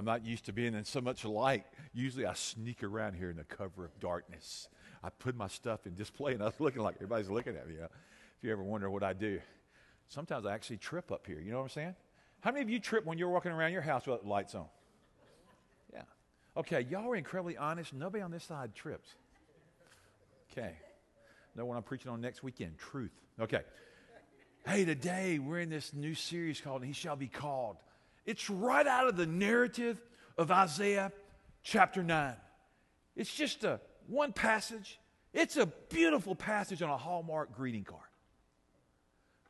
I'm not used to being in so much light. Usually I sneak around here in the cover of darkness. I put my stuff in display, and I was looking like everybody's looking at me. If you ever wonder what I do, sometimes I actually trip up here. You know what I'm saying? How many of you trip when you're walking around your house without the lights on? Yeah. Okay, y'all are incredibly honest. Nobody on this side trips. Okay. Know what I'm preaching on next weekend? Truth. Okay. Hey, today we're in this new series called He Shall Be Called. It's right out of the narrative of Isaiah chapter 9. It's just one passage. It's a beautiful passage on a Hallmark greeting card.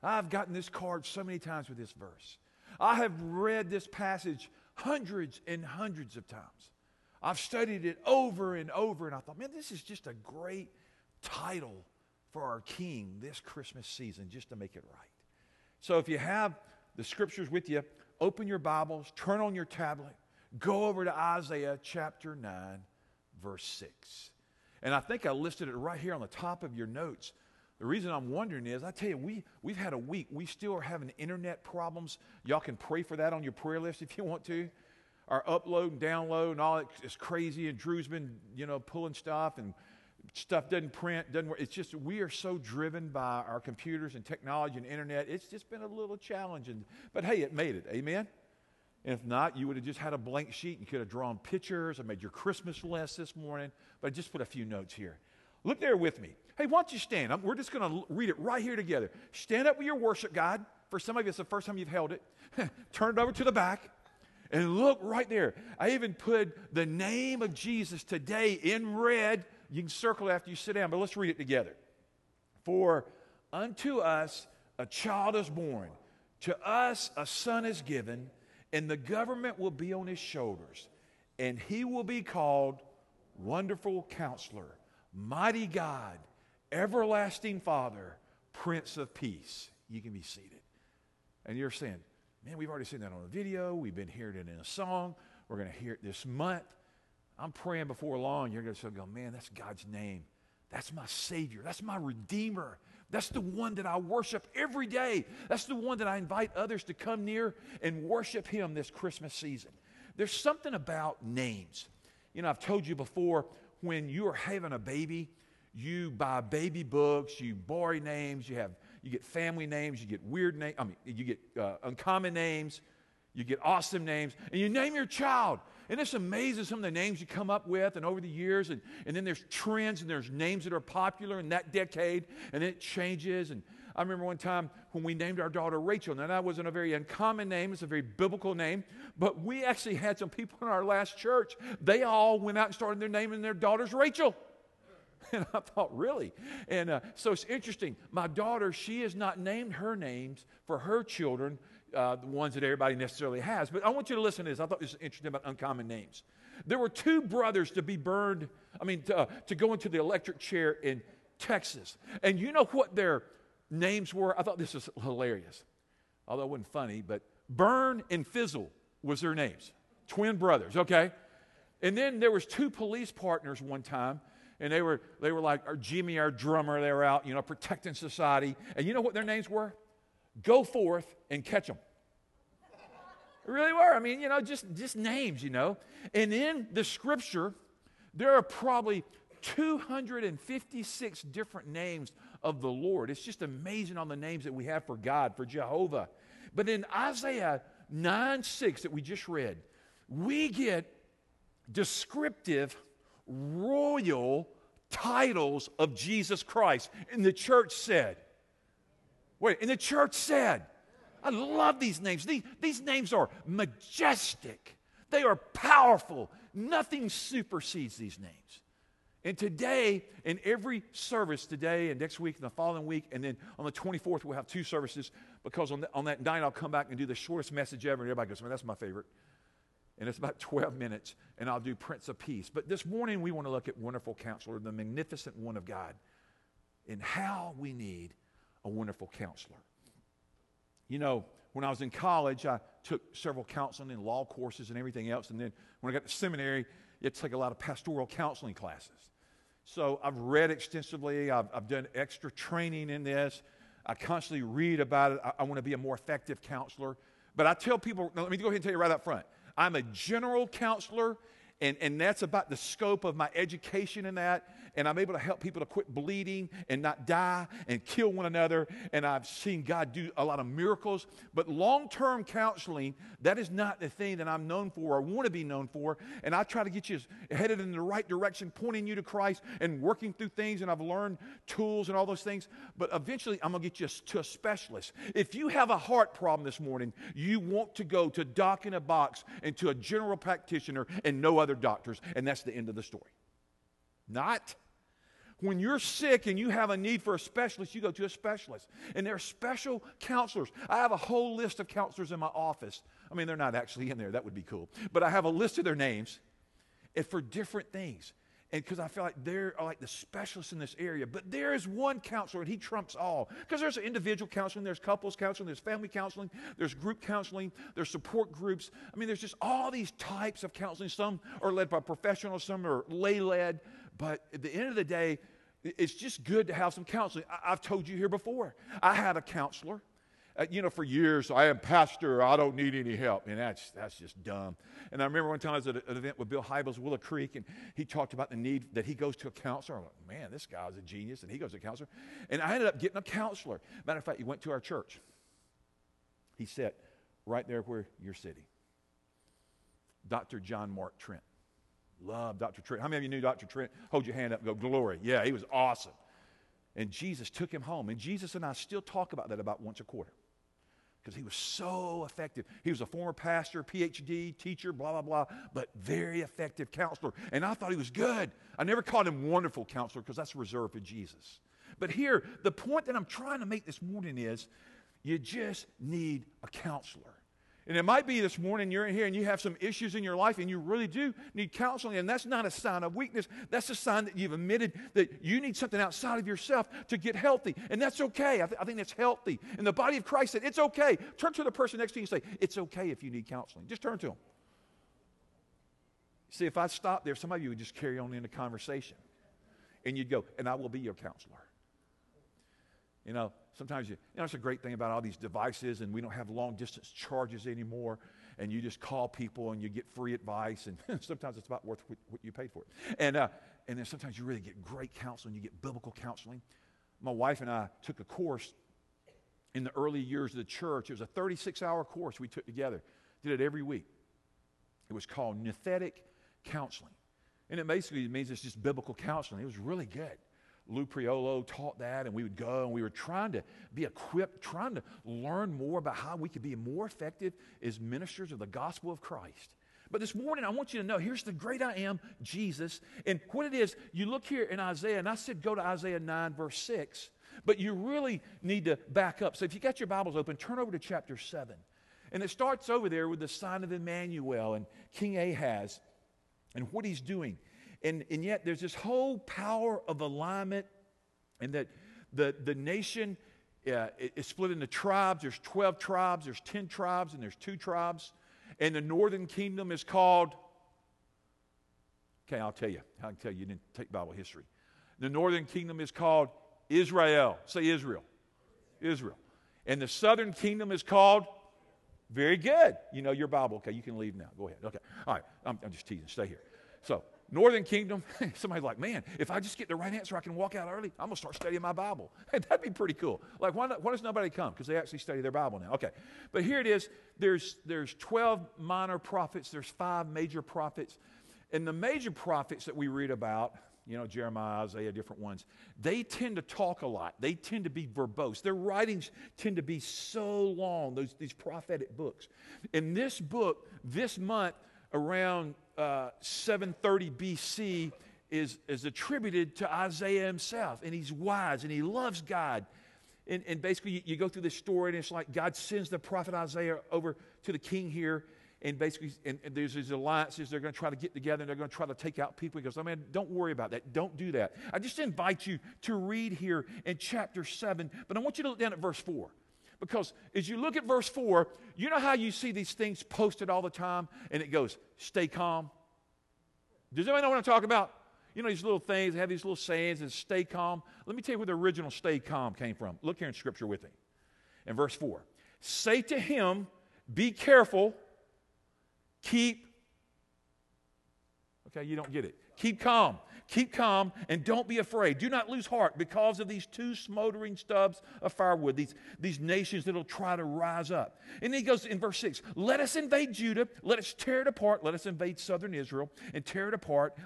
I've gotten this card so many times with this verse. I have read this passage hundreds and hundreds of times. I've studied it over and over, and I thought, man, this is just a great title for our King this Christmas season, just to make it right. So if you have the scriptures with you, open your Bibles, turn on your tablet, go over to Isaiah chapter 9, verse 6. And I think I listed it right here on the top of your notes. The reason I'm wondering is, I tell you, we've had a week. We still are having internet problems. Y'all can pray for that on your prayer list if you want to. Our upload and download and all that is crazy, and Drew's been, pulling stuff, and stuff doesn't print, doesn't work. It's just, we are so driven by our computers and technology and internet. It's just been a little challenging. But hey, it made it. Amen? And if not, you would have just had a blank sheet and could have drawn pictures. I made your Christmas list this morning, but I just put a few notes here. Look there with me. Hey, why don't you stand? We're just going to read it right here together. Stand up with your worship guide. For some of you, it's the first time you've held it. Turn it over to the back and look right there. I even put the name of Jesus today in red. You can circle it after you sit down, but let's read it together. For unto us a child is born, to us a son is given, and the government will be on his shoulders, and he will be called Wonderful Counselor, Mighty God, Everlasting Father, Prince of Peace. You can be seated. And you're saying, man, we've already seen that on a video. We've been hearing it in a song. We're going to hear it this month. I'm praying before long, you're going to go, man, that's God's name. That's my Savior. That's my Redeemer. That's the one that I worship every day. That's the one that I invite others to come near and worship Him this Christmas season. There's something about names. I've told you before, when you are having a baby, you buy baby books, you borrow names, you get family names, you get weird names, you get uncommon names, you get awesome names, and you name your child. And it's amazing some of the names you come up with, and over the years, and then there's trends, and there's names that are popular in that decade, and it changes. And I remember one time when we named our daughter Rachel. Now, that wasn't a very uncommon name. It's a very biblical name. But we actually had some people in our last church. They all went out and started their name, and their daughter's Rachel. And I thought, really? And so it's interesting. My daughter, she has not named her names for her children, the ones that everybody necessarily has. But I want you to listen to this. I thought this was interesting about uncommon names. There were two brothers to be burned, to go into the electric chair in Texas. And you know what their names were? I thought this was hilarious. Although it wasn't funny, but Burn and Fizzle was their names. Twin brothers, okay? And then there was two police partners one time, and they were like our Jimmy, our drummer. They were out, protecting society. And you know what their names were? Go Forth and Catch Them. They really were. Just names, And in the scripture, there are probably 256 different names of the Lord. It's just amazing on the names that we have for God, for Jehovah. But in Isaiah 9:6 that we just read, we get descriptive, royal titles of Jesus Christ. And the church said, I love these names. These names are majestic. They are powerful. Nothing supersedes these names. And today, in every service today and next week and the following week, and then on the 24th, we'll have two services, because on that night, I'll come back and do the shortest message ever, and everybody goes, man, that's my favorite. And it's about 12 minutes, and I'll do Prince of Peace. But this morning, we want to look at Wonderful Counselor, the Magnificent One of God, and how we need a wonderful counselor. When I was in college, I took several counseling and law courses and everything else. And then when I got to seminary, you had to take a lot of pastoral counseling classes. So I've read extensively. I've done extra training in this. I constantly read about it. I want to be a more effective counselor. But I tell people, let me go ahead and tell you right up front. I'm a general counselor, and that's about the scope of my education in that, and I'm able to help people to quit bleeding and not die and kill one another, and I've seen God do a lot of miracles. But long-term counseling, that is not the thing that I'm known for or want to be known for, and I try to get you headed in the right direction, pointing you to Christ and working through things, and I've learned tools and all those things, but eventually I'm going to get you to a specialist. If you have a heart problem this morning, you want to go to Doc in a Box and to a general practitioner and no other doctors, and that's the end of the story. Not when you're sick and you have a need for a specialist, you go to a specialist. And there are special counselors. I have a whole list of counselors in my office. I mean, they're not actually in there. That would be cool. But I have a list of their names and for different things. And because I feel like they're like the specialists in this area. But there is one counselor, and he trumps all. Because there's individual counseling, there's couples counseling, there's family counseling, there's group counseling, there's support groups. I mean, there's just all these types of counseling. Some are led by professionals, some are lay-led. But at the end of the day, it's just good to have some counseling. I've told you here before, I had a counselor. For years, I am pastor, I don't need any help. And that's just dumb. And I remember one time I was at an event with Bill Hybels, Willow Creek, and he talked about the need that he goes to a counselor. I'm like, man, this guy's a genius, and he goes to a counselor. And I ended up getting a counselor. Matter of fact, he went to our church. He sat right there where you're sitting. Dr. John Mark Trent. Love Dr. Trent. How many of you knew Dr. Trent? Hold your hand up and go, glory. Yeah, he was awesome. And Jesus took him home. And Jesus and I still talk about that about once a quarter. Because he was so effective. He was a former pastor, PhD, teacher, blah, blah, blah, but very effective counselor. And I thought he was good. I never called him wonderful counselor because that's reserved for Jesus. But here, the point that I'm trying to make this morning is you just need a counselor. And it might be this morning you're in here and you have some issues in your life and you really do need counseling, and that's not a sign of weakness. That's a sign that you've admitted that you need something outside of yourself to get healthy, and that's okay. I think that's healthy. And the body of Christ said, it's okay. Turn to the person next to you and say, it's okay if you need counseling. Just turn to them. See, if I stopped there, some of you would just carry on in the conversation, and you'd go, and I will be your counselor. Sometimes, it's a great thing about all these devices, and we don't have long-distance charges anymore, and you just call people, and you get free advice, and sometimes it's about worth what you paid for it. And then sometimes you really get great counseling. You get biblical counseling. My wife and I took a course in the early years of the church. It was a 36-hour course we took together. Did it every week. It was called Nathetic counseling, and it basically means it's just biblical counseling. It was really good. Lou Priolo taught that, and we would go, and we were trying to be equipped, trying to learn more about how we could be more effective as ministers of the gospel of Christ. But this morning, I want you to know, here's the great I am, Jesus. And what it is, you look here in Isaiah, and I said go to Isaiah 9, verse 6, but you really need to back up. So if you got your Bibles open, turn over to chapter 7. And it starts over there with the sign of Emmanuel and King Ahaz and what he's doing. And yet there's this whole power of alignment, and that the nation is split into tribes. There's 12 tribes, there's 10 tribes, and there's 2 tribes. And the northern kingdom is called, okay, I'll tell you. I can tell you didn't take Bible history. The northern kingdom is called Israel. Say Israel. Israel. And the southern kingdom is called, very good. You know your Bible. Okay, you can leave now. Go ahead. Okay. All right. I'm just teasing. Stay here. So. Northern kingdom, somebody's like, man, if I just get the right answer, I can walk out early. I'm going to start studying my Bible. Hey, that'd be pretty cool. Like, why does nobody come? Because they actually study their Bible now. Okay. But here it is. There's 12 minor prophets. There's 5 major prophets. And the major prophets that we read about, Jeremiah, Isaiah, different ones, they tend to talk a lot. They tend to be verbose. Their writings tend to be so long, these prophetic books. In this book, this month, around 730 BC is attributed to Isaiah himself, and he's wise and he loves God, and basically you go through this story, and it's like God sends the prophet Isaiah over to the king here, and basically and there's these alliances. They're going to try to get together, and they're going to try to take out people. He goes, man, don't worry about that. Don't do that. I just invite you to read here in chapter 7, but I want you to look down at verse 4. Because as you look at verse 4, you know how you see these things posted all the time, and it goes, stay calm. Does anybody know what I'm talking about? These little things, they have these little sayings, and stay calm. Let me tell you where the original stay calm came from. Look here in Scripture with me. In verse 4, say to him, be careful, Keep, okay, you don't get it. Keep calm, and don't be afraid. Do not lose heart because of these two smoldering stubs of firewood, these nations that will try to rise up. And then he goes in verse 6, let us invade Judah, let us tear it apart, let us invade southern Israel and tear it apart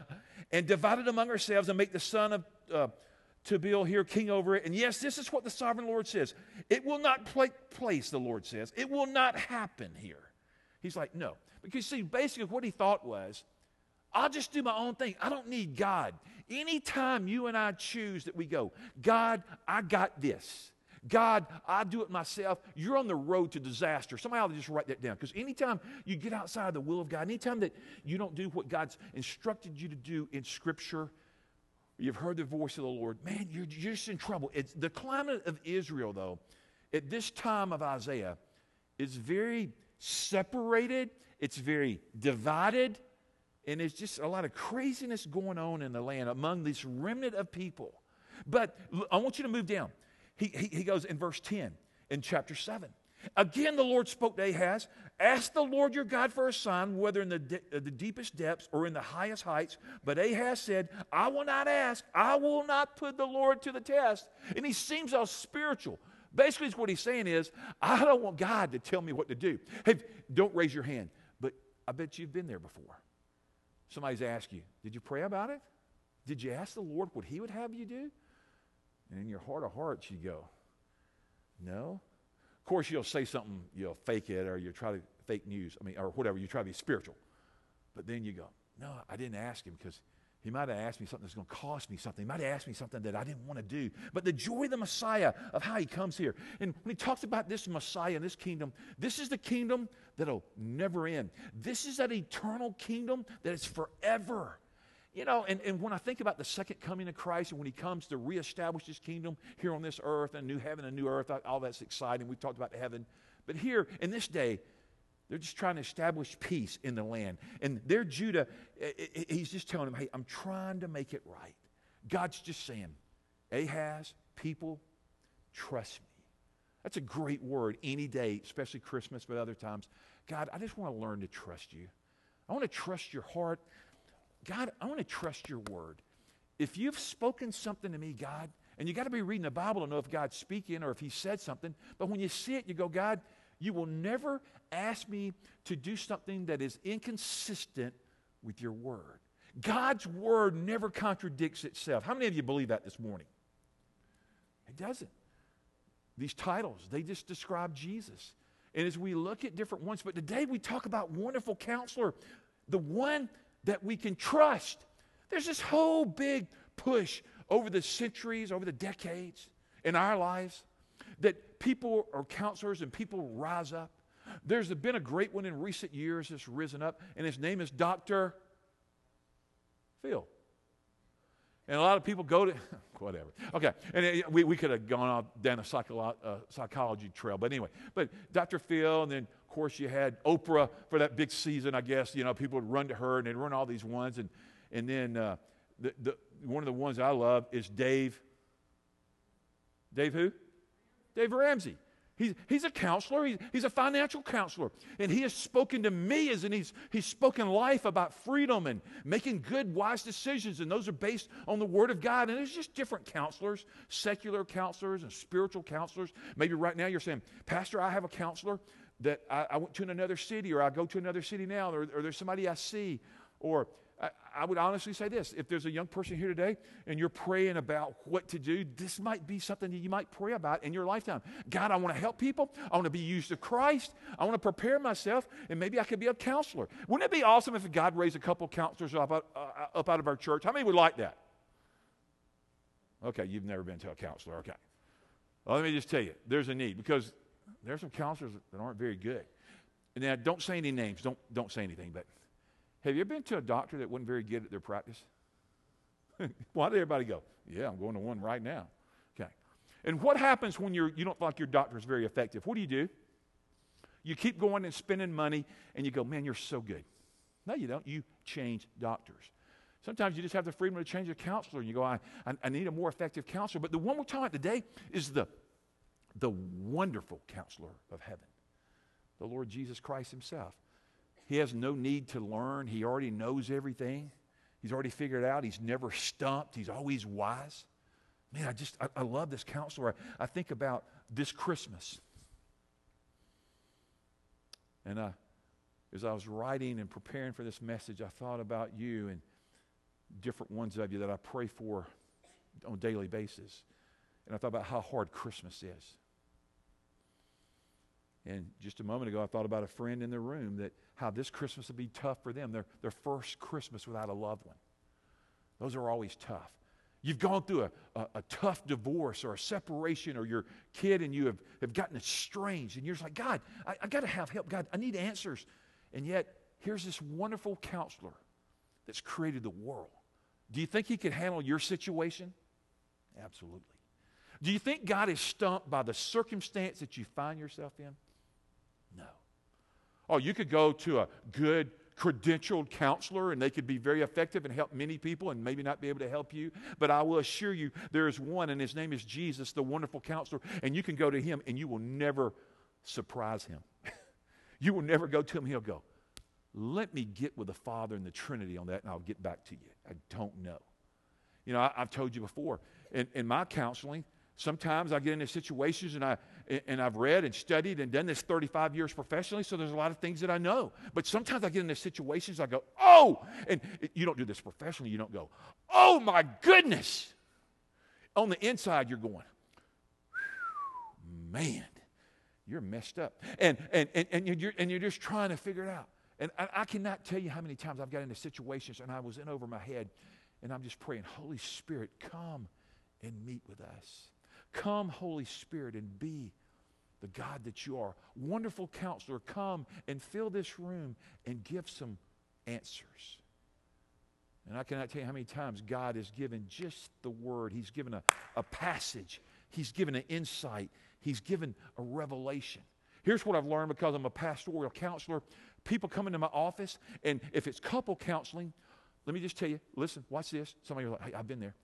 and divide it among ourselves and make the son of Tabeel here king over it. And yes, this is what the sovereign Lord says. It will not place, the Lord says. It will not happen here. He's like, no. Because see, basically what he thought was, I'll just do my own thing. I don't need God. Anytime you and I choose that we go, God, I got this. God, I do it myself. You're on the road to disaster. Somebody ought to just write that down. Because anytime you get outside the will of God, anytime that you don't do what God's instructed you to do in Scripture, you've heard the voice of the Lord, man, you're just in trouble. It's the climate of Israel, though, at this time of Isaiah, is very separated. It's very divided. And it's just a lot of craziness going on in the land among this remnant of people. But I want you to move down. He goes in verse 10 in chapter 7. Again, the Lord spoke to Ahaz, ask the Lord your God for a sign, whether in the deepest depths or in the highest heights. But Ahaz said, I will not ask. I will not put the Lord to the test. And he seems all spiritual. Basically, what he's saying is, I don't want God to tell me what to do. Hey, don't raise your hand. But I bet you've been there before. Somebody's asked you, did you pray about it? Did you ask the Lord what he would have you do? And in your heart of hearts, you go, no. Of course, you'll say something, you'll fake it, or you'll try to fake news, or whatever, you try to be spiritual. But then you go, no, I didn't ask him because he might have asked me something that's going to cost me something. He might have asked me something that I didn't want to do. But the joy of the Messiah, of how he comes here. And when he talks about this Messiah and this kingdom, this is the kingdom that'll never end. This is that eternal kingdom that is forever. You know, and when I think about the second coming of Christ and when he comes to reestablish his kingdom here on this earth and new heaven and new earth, all that's exciting. We've talked about heaven. But here in this day, they're just trying to establish peace in the land. And their Judah, he's just telling them, hey, I'm trying to make it right. God's just saying, Ahaz, people, trust me. That's a great word any day, especially Christmas, but other times. God, I just want to learn to trust you. I want to trust your heart. God, I want to trust your word. If you've spoken something to me, God, and you got to be reading the Bible to know if God's speaking or if he said something, but when you see it, you go, God, you will never ask me to do something that is inconsistent with your word. God's word never contradicts itself. How many of you believe that this morning? It doesn't. These titles, they just describe Jesus. And as we look at different ones, but today we talk about wonderful counselor, the one that we can trust. There's this whole big push over the centuries, over the decades in our lives that people are counselors and people rise up. There's been a great one in recent years that's risen up, and his name is Dr. Phil. And a lot of people go to, whatever. Okay, and we could have gone off down a psychology trail, but anyway. But Dr. Phil, and then, of course, you had Oprah for that big season, I guess. You know, people would run to her, and they'd run all these ones. And then one of the ones I love is Dave. Dave who? Dave Ramsey. He's a counselor. He's a financial counselor. And he has spoken to millions, and he's spoken life about freedom and making good, wise decisions. And those are based on the Word of God. And there's just different counselors, secular counselors and spiritual counselors. Maybe right now you're saying, Pastor, I have a counselor that I went to in another city, or I go to another city now, or there's somebody I see. Or I would honestly say this, if there's a young person here today and you're praying about what to do, this might be something that you might pray about in your lifetime. God, I want to help people. I want to be used of Christ. I want to prepare myself, and maybe I could be a counselor. Wouldn't it be awesome if God raised a couple counselors up out of our church? How many would like that? Okay, you've never been to a counselor. Okay. Well, let me just tell you, there's a need, because there's some counselors that aren't very good. And now, don't say any names. Don't say anything, but have you ever been to a doctor that wasn't very good at their practice? Why did everybody go, yeah, I'm going to one right now? Okay. And what happens when you don't feel like your doctor is very effective? What do? You keep going and spending money, and you go, man, you're so good. No, you don't. You change doctors. Sometimes you just have the freedom to change a counselor, and you go, I need a more effective counselor. But the one we're talking about today is the wonderful counselor of heaven, the Lord Jesus Christ himself. He has no need to learn. He already knows everything. He's already figured it out. He's never stumped. He's always wise. Man, I love this counselor. I think about this Christmas. And as I was writing and preparing for this message, I thought about you and different ones of you that I pray for on a daily basis. And I thought about how hard Christmas is. And just a moment ago, I thought about a friend in the room that how this Christmas will be tough for them, their first Christmas without a loved one. Those are always tough. You've gone through a tough divorce or a separation, or your kid and you have gotten estranged, and you're just like, God, I got to have help. God, I need answers. And yet, here's this wonderful counselor that's created the world. Do you think he can handle your situation? Absolutely. Do you think God is stumped by the circumstance that you find yourself in? No. Oh, you could go to a good credentialed counselor and they could be very effective and help many people and maybe not be able to help you, but I will assure you there is one, and his name is Jesus, the wonderful counselor, and you can go to him and you will never surprise him. You will never go to him. He'll go, let me get with the Father and the Trinity on that and I'll get back to you. I don't know. You know, I've told you before, in my counseling, sometimes I get into situations and I've read and studied and done this 35 years professionally, so there's a lot of things that I know. But sometimes I get into situations, I go, oh! And you don't do this professionally, you don't go, oh my goodness! On the inside, you're going, man, you're messed up. And you're just trying to figure it out. And I cannot tell you how many times I've got into situations and I was in over my head, and I'm just praying, Holy Spirit, come and meet with us. Come, Holy Spirit, and be the God that you are. Wonderful counselor, come and fill this room and give some answers. And I cannot tell you how many times God has given just the word. He's given a passage. He's given an insight. He's given a revelation. Here's what I've learned because I'm a pastoral counselor. People come into my office, and if it's couple counseling, let me just tell you, listen, watch this. Some of you are like, hey, I've been there.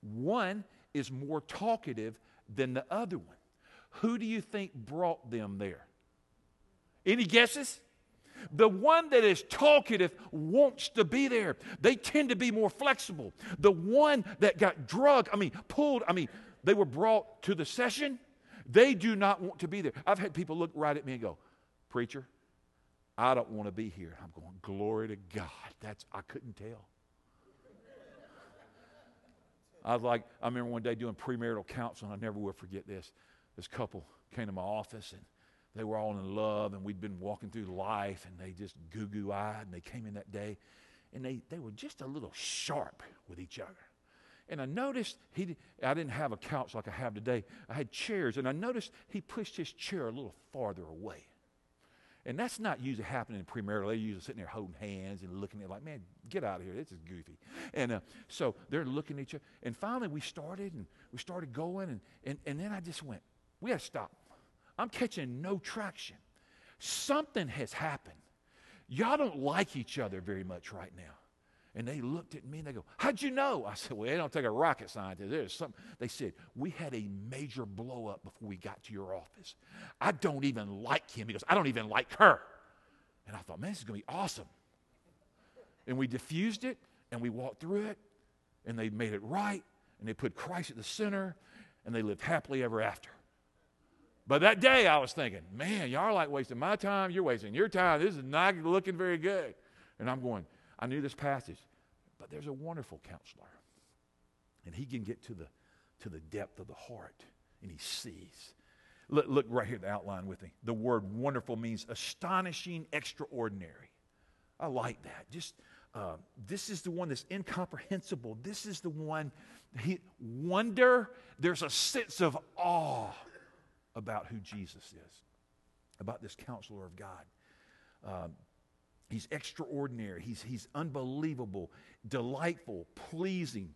One is more talkative than the other one. Who do you think brought them there? Any guesses? The one that is talkative wants to be there. They tend to be more flexible. The one that got they were brought to the session. They do not want to be there. I've had people look right at me and go, preacher, I don't want to be here. I'm going, glory to God. I couldn't tell. I remember one day doing premarital counseling. I never will forget this. This couple came to my office, and they were all in love, and we'd been walking through life, and they just goo-goo-eyed, and they came in that day, and they were just a little sharp with each other. And I noticed I didn't have a couch like I have today. I had chairs, and I noticed he pushed his chair a little farther away. And that's not usually happening in premarital. They're usually sitting there holding hands and looking at it like, man, get out of here. This is goofy. And so they're looking at each other. And finally we started going. And then I just went, we got to stop. I'm catching no traction. Something has happened. Y'all don't like each other very much right now. And they looked at me and they go, how'd you know? I said, well, it don't take a rocket scientist. There's something. They said, we had a major blow up before we got to your office. I don't even like him. He goes, I don't even like her. And I thought, man, this is going to be awesome. And we diffused it and we walked through it and they made it right and they put Christ at the center and they lived happily ever after. But that day I was thinking, man, y'all are like wasting my time. You're wasting your time. This is not looking very good. And I'm going, I knew this passage, but there's a wonderful counselor, and he can get to the depth of the heart, and he sees. Look right here at the outline with me. The word wonderful means astonishing, extraordinary. I like that. Just this is the one that's incomprehensible. This is the one, wonder. There's a sense of awe about who Jesus is, about this counselor of God. He's extraordinary. He's unbelievable, delightful, pleasing.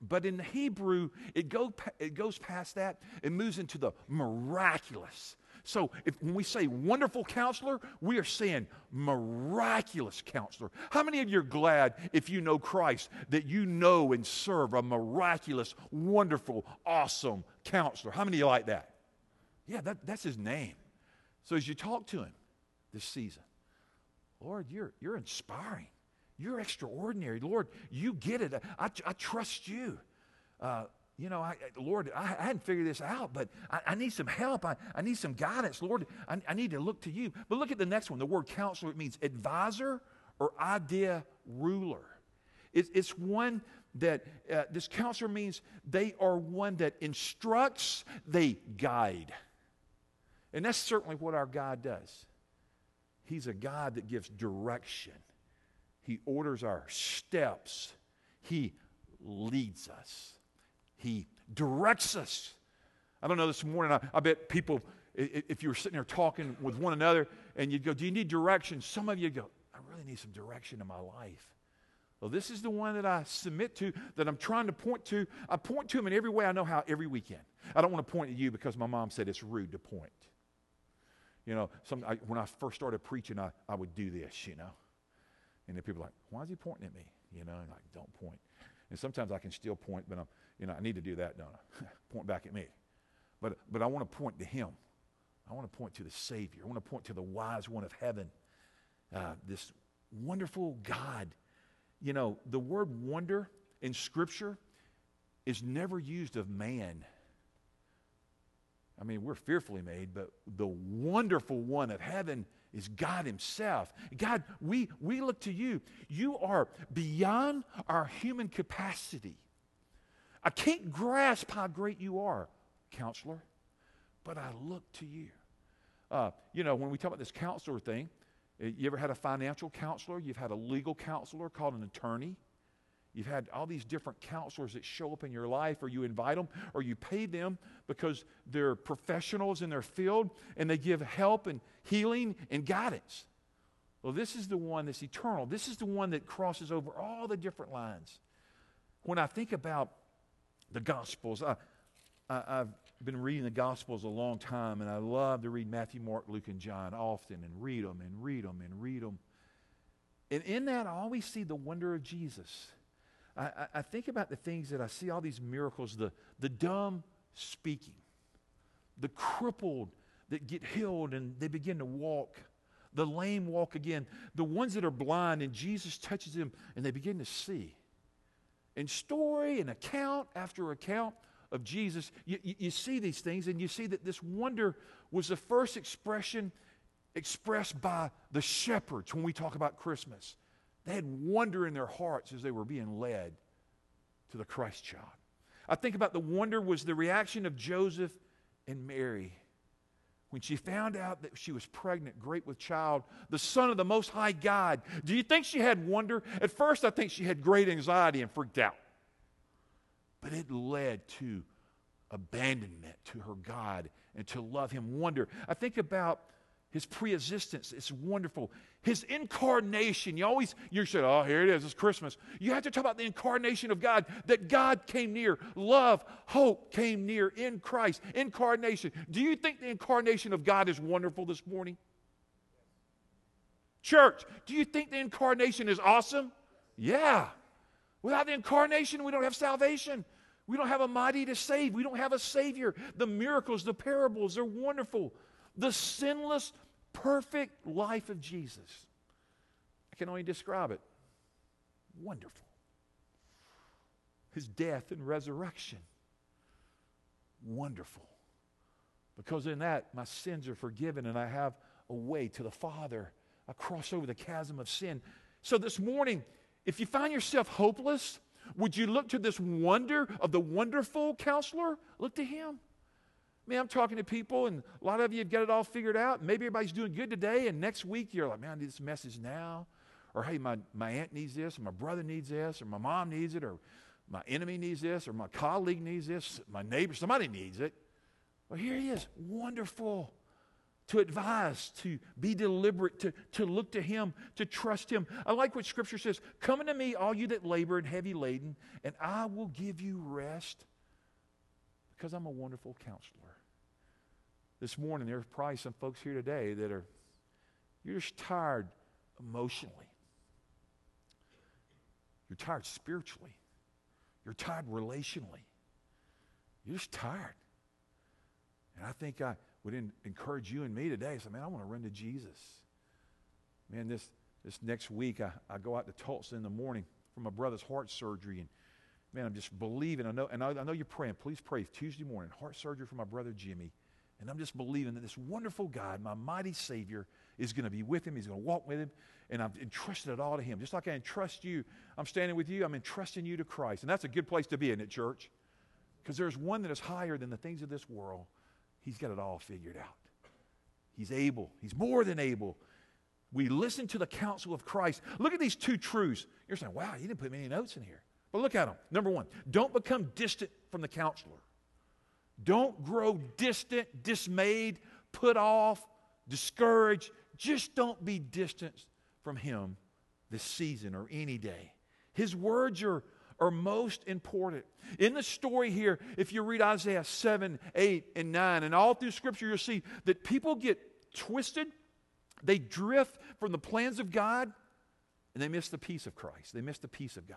But in the Hebrew, it goes past that. It moves into the miraculous. So when we say wonderful counselor, we are saying miraculous counselor. How many of you are glad if you know Christ that you know and serve a miraculous, wonderful, awesome counselor? How many of you like that? Yeah, that's his name. So as you talk to him this season, Lord, you're inspiring. You're extraordinary. Lord, you get it. I trust you. Lord, I hadn't figured this out, but I need some help. I need some guidance. Lord, I need to look to you. But look at the next one. The word counselor, it means advisor or idea ruler. It's one that, this counselor means they are one that instructs, they guide. And that's certainly what our God does. He's a God that gives direction. He orders our steps. He leads us. He directs us. I don't know, this morning, I bet people, if you were sitting there talking with one another and you'd go, do you need direction? Some of you go, I really need some direction in my life. Well, this is the one that I submit to, that I'm trying to point to. I point to him in every way I know how every weekend. I don't want to point at you because my mom said it's rude to point. You know, when I first started preaching, I would do this, you know. And then people are like, why is he pointing at me? You know, and like, don't point. And sometimes I can still point, but I need to do that, don't I? Point back at me. But I want to point to him. I want to point to the Savior. I want to point to the wise one of heaven, this wonderful God. You know, the word wonder in Scripture is never used of man. I mean, we're fearfully made, but the wonderful one of heaven is God himself. God, we look to you. You are beyond our human capacity. I can't grasp how great you are, counselor, but I look to you. When we talk about this counselor thing, you ever had a financial counselor? You've had a legal counselor called an attorney. You've had all these different counselors that show up in your life, or you invite them, or you pay them because they're professionals in their field, and they give help and healing and guidance. Well, this is the one that's eternal. This is the one that crosses over all the different lines. When I think about the Gospels, I've been reading the Gospels a long time, and I love to read Matthew, Mark, Luke, and John often, and read them, and read them, and read them. And in that, I always see the wonder of Jesus. I think about the things that I see, all these miracles, the dumb speaking, the crippled that get healed and they begin to walk, the lame walk again, the ones that are blind and Jesus touches them and they begin to see. And story and account after account of Jesus, you see these things, and you see that this wonder was the first expression expressed by the shepherds when we talk about Christmas. They had wonder in their hearts as they were being led to the Christ child. I think about the wonder was the reaction of Joseph and Mary when she found out that she was pregnant, great with child, the Son of the Most High God. Do you think she had wonder? At first, I think she had great anxiety and freaked out. But it led to abandonment to her God and to love him. Wonder. I think about his pre-existence, it's wonderful. His incarnation, you said, oh, here it is, it's Christmas. You have to talk about the incarnation of God, that God came near. Love, hope came near in Christ. Incarnation. Do you think the incarnation of God is wonderful this morning? Church, do you think the incarnation is awesome? Yeah. Without the incarnation, we don't have salvation. We don't have a mighty to save. We don't have a Savior. The miracles, the parables, they're wonderful. The sinless, perfect life of Jesus. I can only describe it. Wonderful. His death and resurrection. Wonderful. Because in that, my sins are forgiven and I have a way to the Father. I cross over the chasm of sin. So this morning, if you find yourself hopeless, would you look to this wonder of the wonderful counselor? Look to him. Man, I'm talking to people, and a lot of you have got it all figured out. Maybe everybody's doing good today, and next week you're like, man, I need this message now. Or, hey, my aunt needs this, or my brother needs this, or my mom needs it, or my enemy needs this, or my colleague needs this, my neighbor, somebody needs it. Well, here he is, wonderful, to advise, to be deliberate, to look to him, to trust him. I like what Scripture says, come unto me, all you that labor and heavy laden, and I will give you rest. Because I'm a wonderful counselor. This morning, there's probably some folks here today that you're just tired emotionally. You're tired spiritually. You're tired relationally. You're just tired. And I think I would encourage you and me today. So, man, I want to run to Jesus. Man, this this next week, I go out to Tulsa in the morning for my brother's heart surgery. And man, I'm just believing. I know you're praying. Please pray Tuesday morning, heart surgery for my brother Jimmy. And I'm just believing that this wonderful God, my mighty Savior, is going to be with him. He's going to walk with him. And I've entrusted it all to him. Just like I entrust you, I'm standing with you, I'm entrusting you to Christ. And that's a good place to be, isn't it, church? Because there's one that is higher than the things of this world. He's got it all figured out. He's able. He's more than able. We listen to the counsel of Christ. Look at these two truths. You're saying, wow, you didn't put many notes in here. But look at them. Number one, don't become distant from the counselor. Don't grow distant, dismayed, put off, discouraged. Just don't be distant from him this season or any day. His words are most important. In the story here, if you read Isaiah 7, 8, and 9, and all through Scripture, you'll see that people get twisted. They drift from the plans of God, and they miss the peace of Christ. They miss the peace of God.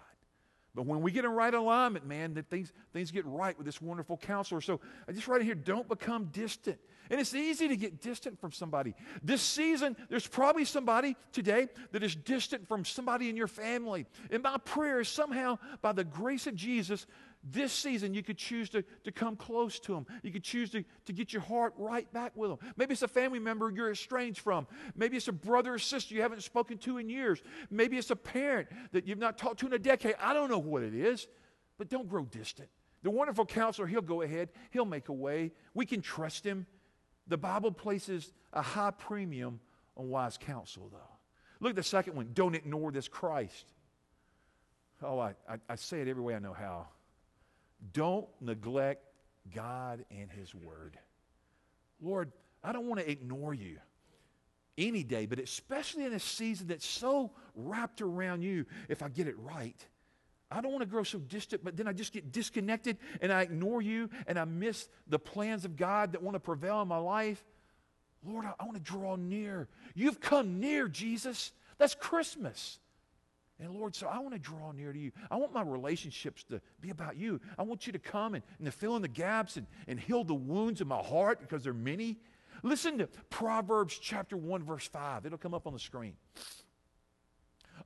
But when we get in right alignment, man, that things get right with this wonderful counselor. So I just write it here, don't become distant. And it's easy to get distant from somebody. This season, there's probably somebody today that is distant from somebody in your family. And my prayer is somehow, by the grace of Jesus, this season you could choose to come close to them. You could choose to get your heart right back with them. Maybe it's a family member you're estranged from. Maybe it's a brother or sister you haven't spoken to in years. Maybe it's a parent that you've not talked to in a decade. I don't know what it is, but don't grow distant. The wonderful counselor, he'll go ahead. He'll make a way. We can trust him. The Bible places a high premium on wise counsel, though. Look at the second one. Don't ignore this Christ. Oh, I say it every way I know how. Don't neglect God and his word. Lord, I don't want to ignore you any day, but especially in a season that's so wrapped around you, if I get it right, I don't want to grow so distant, but then I just get disconnected and I ignore you and I miss the plans of God that want to prevail in my life. Lord, I want to draw near. You've come near, Jesus. That's Christmas. And Lord, so I want to draw near to you. I want my relationships to be about you. I want you to come and to fill in the gaps and heal the wounds in my heart, because there are many. Listen to Proverbs chapter 1, verse 5. It'll come up on the screen.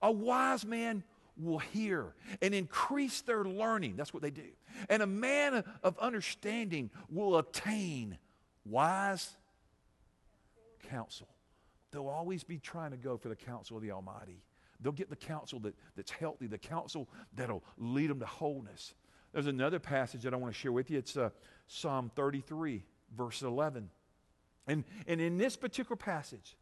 A wise man will hear and increase their learning. That's what they do. And a man of understanding will obtain wise counsel. They'll always be trying to go for the counsel of the Almighty. They'll get the counsel that's healthy, the counsel that'll lead them to wholeness. There's another passage that I want to share with you. It's Psalm 33, verse 11. And in this particular passage,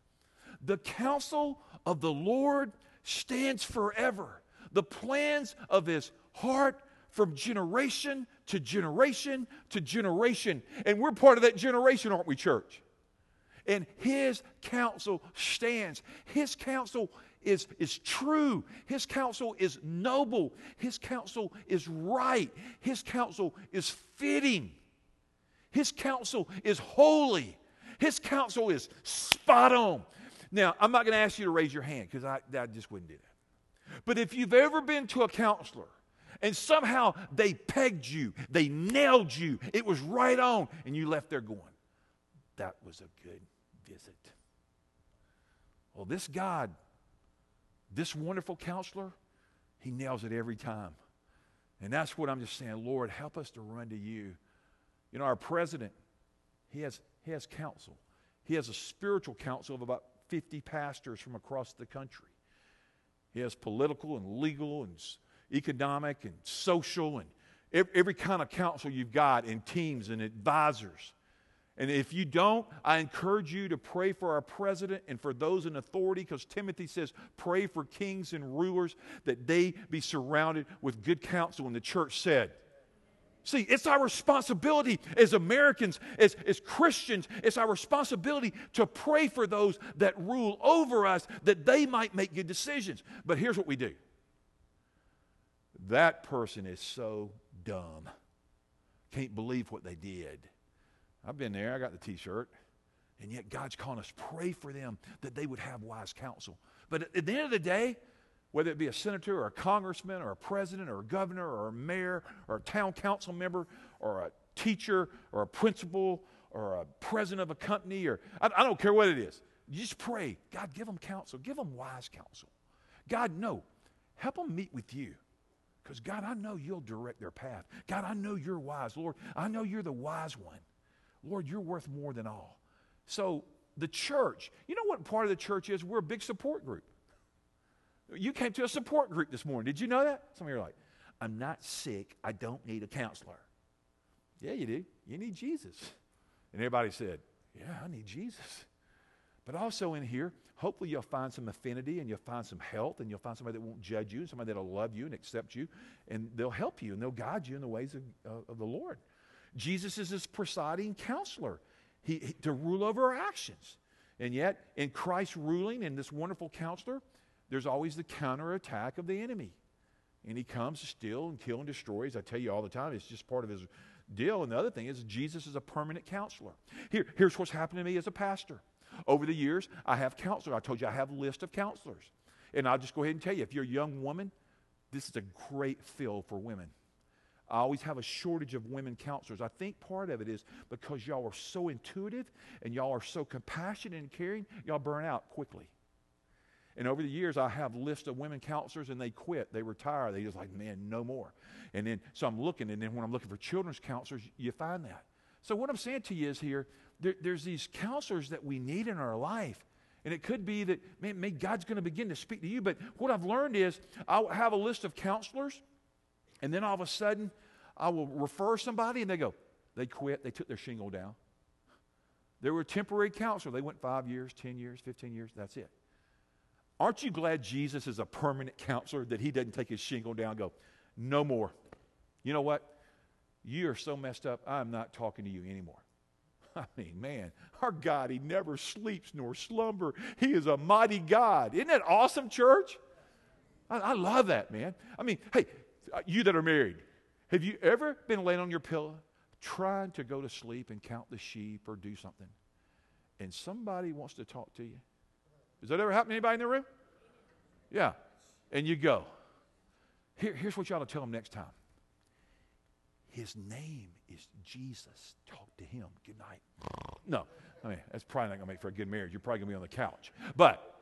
the counsel of the Lord stands forever. The plans of his heart from generation to generation to generation. And we're part of that generation, aren't we, church? And his counsel stands. His counsel is true. His counsel is noble. His counsel is right. His counsel is fitting. His counsel is holy. His counsel is spot on. Now, I'm not going to ask you to raise your hand, because I just wouldn't do that. But if you've ever been to a counselor and somehow they pegged you, they nailed you, it was right on, and you left there going, that was a good visit. Well, this God, this wonderful counselor, he nails it every time. And that's what I'm just saying, Lord, help us to run to you. You know, our president, he has counsel. He has a spiritual council of about 50 pastors from across the country. He has political and legal and economic and social and every kind of counsel you've got, and teams and advisors. And if you don't, I encourage you to pray for our president and for those in authority, because Timothy says, pray for kings and rulers that they be surrounded with good counsel. And the church said, see, it's our responsibility as Americans, as Christians, it's our responsibility to pray for those that rule over us, that they might make good decisions. But here's what we do. That person is so dumb. Can't believe what they did. I've been there. I got the T-shirt. And yet God's calling us, pray for them that they would have wise counsel. But at the end of the day, whether it be a senator or a congressman or a president or a governor or a mayor or a town council member or a teacher or a principal or a president of a company, or I don't care what it is. You just pray, God, give them counsel. Give them wise counsel. God, no, help them meet with you. Because, God, I know you'll direct their path. God, I know you're wise. Lord, I know you're the wise one. Lord, you're worth more than all. So the church, you know what part of the church is? We're a big support group. You came to a support group this morning. Did you know that? Some of you are like, I'm not sick. I don't need a counselor. Yeah, you do. You need Jesus. And everybody said, yeah, I need Jesus. But also in here, hopefully you'll find some affinity and you'll find some health and you'll find somebody that won't judge you, somebody that'll love you and accept you, and they'll help you and they'll guide you in the ways of the Lord. Jesus is this presiding counselor to rule over our actions. And yet, in Christ's ruling and this wonderful counselor, there's always the counterattack of the enemy. And he comes to steal and kill and destroy. As I tell you all the time, it's just part of his deal. And the other thing is Jesus is a permanent counselor. Here's what's happened to me as a pastor. Over the years, I have counselors. I told you I have a list of counselors. And I'll just go ahead and tell you, if you're a young woman, this is a great field for women. I always have a shortage of women counselors. I think part of it is because y'all are so intuitive and y'all are so compassionate and caring, y'all burn out quickly. And over the years, I have lists of women counselors, and they quit. They retire. They just like, man, no more. And then, so I'm looking, and then when I'm looking for children's counselors, you find that. So what I'm saying to you is here, there's these counselors that we need in our life. And it could be that, man, maybe God's going to begin to speak to you. But what I've learned is I'll have a list of counselors, and then all of a sudden I will refer somebody, and they go, they quit. They took their shingle down. They were a temporary counselor. They went 5 years, 10 years, 15 years. That's it. Aren't you glad Jesus is a permanent counselor, that he doesn't take his shingle down and go, no more. You know what? You are so messed up, I'm not talking to you anymore. I mean, man, our God, he never sleeps nor slumber. He is a mighty God. Isn't that awesome, church? I love that, man. I mean, hey, you that are married, have you ever been laying on your pillow trying to go to sleep and count the sheep or do something, and somebody wants to talk to you? Has that ever happened to anybody in the room? Yeah. And you go, here's what you ought to tell them next time. His name is Jesus. Talk to him. Good night. No. I mean, that's probably not going to make for a good marriage. You're probably going to be on the couch. But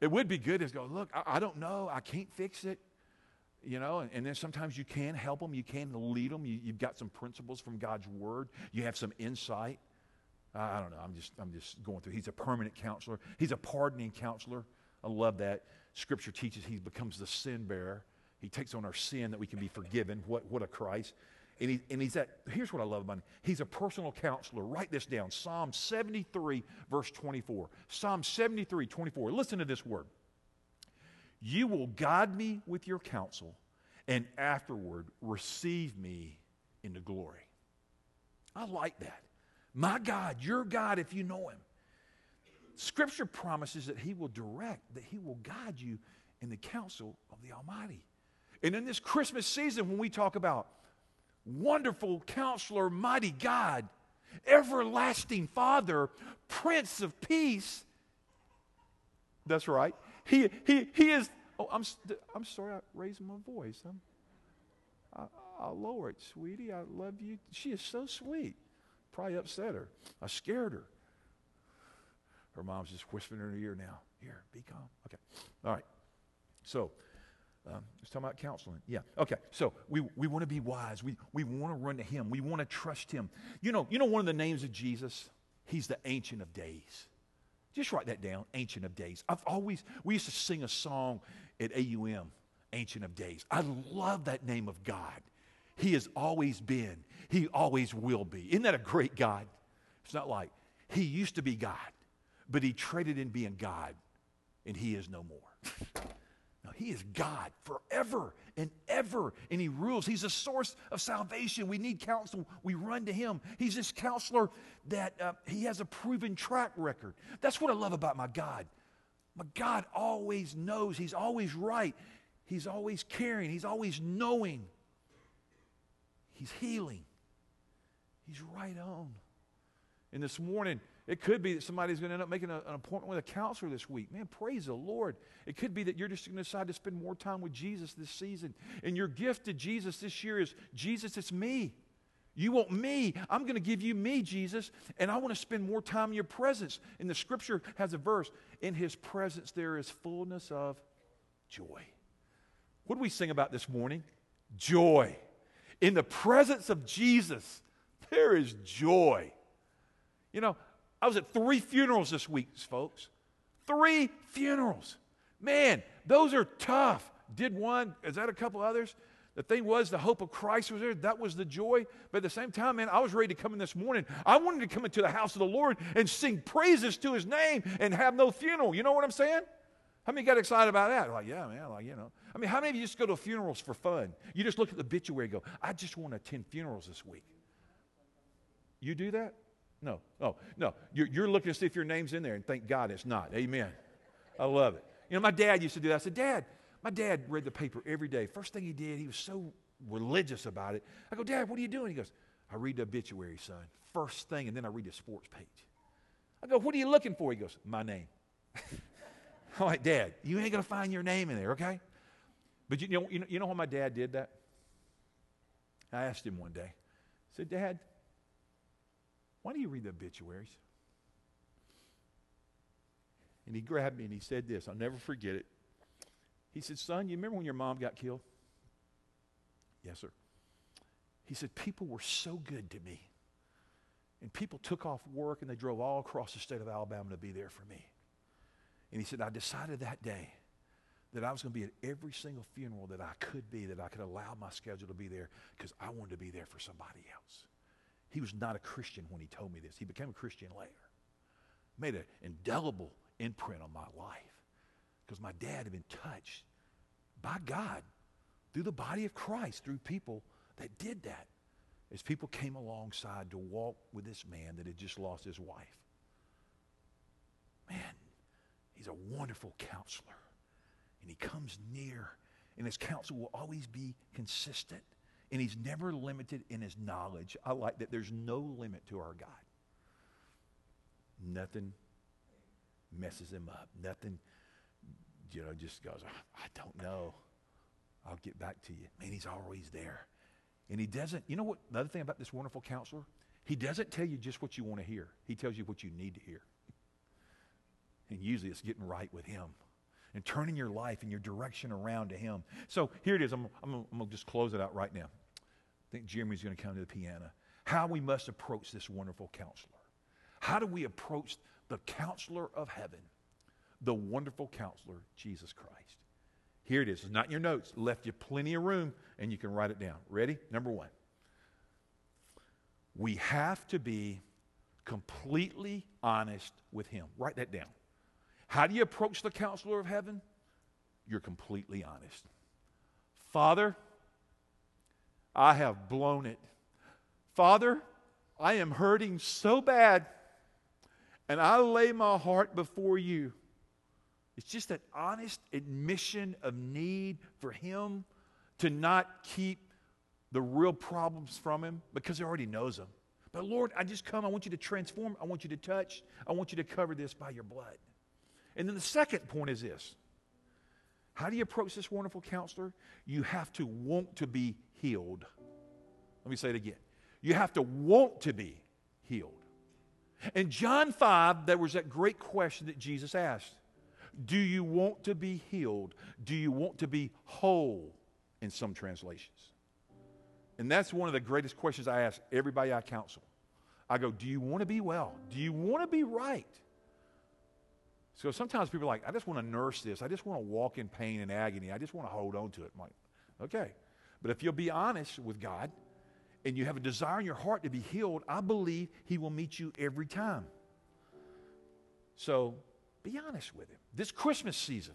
it would be good to go, look, I don't know. I can't fix it. You know, and then sometimes you can help them. You can lead them. You've got some principles from God's word. You have some insight. I don't know. I'm just going through. He's a permanent counselor. He's a pardoning counselor. I love that. Scripture teaches he becomes the sin bearer. He takes on our sin that we can be forgiven. What a Christ. And here's what I love about him. He's a personal counselor. Write this down. Psalm 73, verse 24. Psalm 73, 24. Listen to this word. You will guide me with your counsel, and afterward receive me into glory. I like that. My God, your God, if you know him. Scripture promises that he will direct, that he will guide you in the counsel of the Almighty. And in this Christmas season, when we talk about wonderful counselor, mighty God, everlasting Father, Prince of Peace. That's right. He is, oh, I'm sorry, I raised my voice. I'll lower it, sweetie. I love you. She is so sweet. Probably upset her. I scared her. Her mom's just whispering in her ear now. Here, be calm. Okay. All right. So, let's talk about counseling. Yeah. Okay. So, we want to be wise. We want to run to him. We want to trust him. You know one of the names of Jesus? He's the Ancient of Days. Just write that down, Ancient of Days. We used to sing a song at AUM, Ancient of Days. I love that name of God. He has always been. He always will be. Isn't that a great God? It's not like he used to be God, but he traded in being God, and he is no more. No, he is God forever and ever, and he rules. He's a source of salvation. We need counsel. We run to him. He's this counselor that he has a proven track record. That's what I love about my God. My God always knows. He's always right. He's always caring. He's always knowing. He's healing. He's right on. And this morning, it could be that somebody's going to end up making an appointment with a counselor this week. Man, praise the Lord. It could be that you're just going to decide to spend more time with Jesus this season. And your gift to Jesus this year is, Jesus, it's me. You want me, I'm going to give you me, Jesus, and I want to spend more time in your presence. And the scripture has a verse, in his presence there is fullness of joy. What do we sing about this morning? Joy. In the presence of Jesus, there is joy. You know, I was at 3 funerals this week, folks. 3 funerals. Man, those are tough. Did one, is that a couple others? The thing was, the hope of Christ was there. That was the joy. But at the same time, man, I was ready to come in this morning. I wanted to come into the house of the Lord and sing praises to his name and have no funeral. You know what I'm saying? How many got excited about that? Like, yeah, man, like, you know. I mean, how many of you just go to funerals for fun? You just look at the obituary and go, I just want to attend funerals this week. You do that? No. Oh, no. You're looking to see if your name's in there, and thank God it's not. Amen. I love it. You know, my dad used to do that. I said, Dad, my dad read the paper every day. First thing he did, he was so religious about it. I go, Dad, what are you doing? He goes, I read the obituary, son. First thing, and then I read the sports page. I go, what are you looking for? He goes, my name. I'm like, Dad, you ain't going to find your name in there, okay? But you know how my dad did that? I asked him one day. I said, Dad, why do you read the obituaries? And he grabbed me and he said this. I'll never forget it. He said, son, you remember when your mom got killed? Yes, sir. He said, people were so good to me. And people took off work and they drove all across the state of Alabama to be there for me. And he said, I decided that day that I was going to be at every single funeral that I could be, that I could allow my schedule to be there because I wanted to be there for somebody else. He was not a Christian when he told me this. He became a Christian later. Made an indelible imprint on my life. Because my dad had been touched by God through the body of Christ, through people that did that, as people came alongside to walk with this man that had just lost his wife. Man, he's a wonderful counselor, and he comes near, and his counsel will always be consistent, and he's never limited in his knowledge. I like that there's no limit to our God. Nothing messes him up. Nothing just goes, I don't know. I'll get back to you. Man, he's always there. And he doesn't, you know what, another thing about this wonderful counselor? He doesn't tell you just what you want to hear. He tells you what you need to hear. And usually it's getting right with him and turning your life and your direction around to him. So here it is. I'm going to just close it out right now. I think Jeremy's going to come to the piano. How we must approach this wonderful counselor. How do we approach the counselor of heaven? The wonderful counselor, Jesus Christ. Here it is. It's not in your notes. Left you plenty of room, and you can write it down. Ready? Number one. We have to be completely honest with him. Write that down. How do you approach the counselor of heaven? You're completely honest. Father, I have blown it. Father, I am hurting so bad, and I lay my heart before you. It's just an honest admission of need for him to not keep the real problems from him because he already knows them. But Lord, I just come. I want you to transform. I want you to touch. I want you to cover this by your blood. And then the second point is this. How do you approach this wonderful counselor? You have to want to be healed. Let me say it again. You have to want to be healed. In John 5, there was that great question that Jesus asked. Do you want to be healed? Do you want to be whole in some translations? And that's one of the greatest questions I ask everybody I counsel. I go, do you want to be well? Do you want to be right? So sometimes people are like, I just want to nurse this. I just want to walk in pain and agony. I just want to hold on to it. I'm like, okay. But if you'll be honest with God and you have a desire in your heart to be healed, I believe he will meet you every time. So be honest with him. This Christmas season,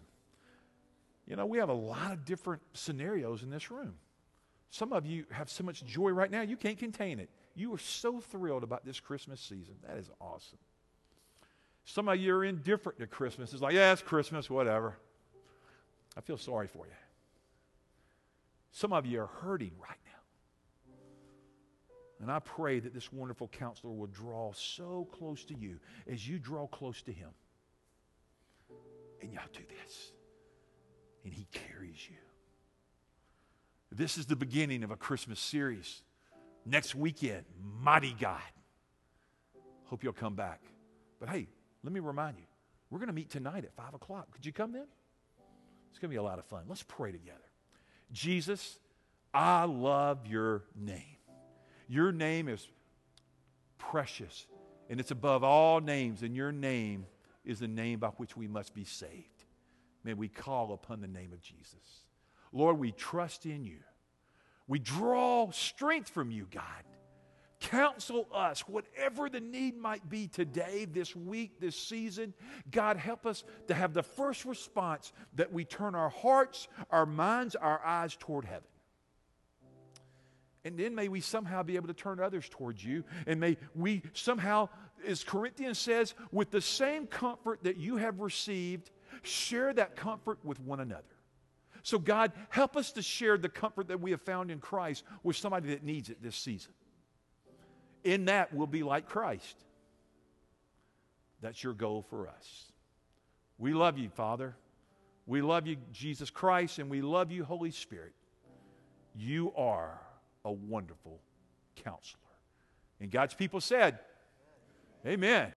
you know, we have a lot of different scenarios in this room. Some of you have so much joy right now, you can't contain it. You are so thrilled about this Christmas season. That is awesome. Some of you are indifferent to Christmas. It's like, yeah, it's Christmas, whatever. I feel sorry for you. Some of you are hurting right now. And I pray that this wonderful counselor will draw so close to you as you draw close to him. And y'all do this. And he carries you. This is the beginning of a Christmas series Next weekend, mighty God. Hope you'll come back. But hey, let me remind you, we're going to meet tonight at 5 o'clock. Could you come then? It's going to be a lot of fun. Let's pray together. Jesus, I love your name. Your name is precious, and it's above all names, and your name is the name by which we must be saved. May we call upon the name of Jesus. Lord, we trust in you. We draw strength from you, God. Counsel us, whatever the need might be today, this week, this season. God, help us to have the first response that we turn our hearts, our minds, our eyes toward heaven. And then may we somehow be able to turn others towards you. And may we somehow, as Corinthians says, with the same comfort that you have received, share that comfort with one another. So God, help us to share the comfort that we have found in Christ with somebody that needs it this season. In that, we'll be like Christ. That's your goal for us. We love you, Father. We love you, Jesus Christ, and we love you, Holy Spirit. You are a wonderful counselor. And God's people said, amen.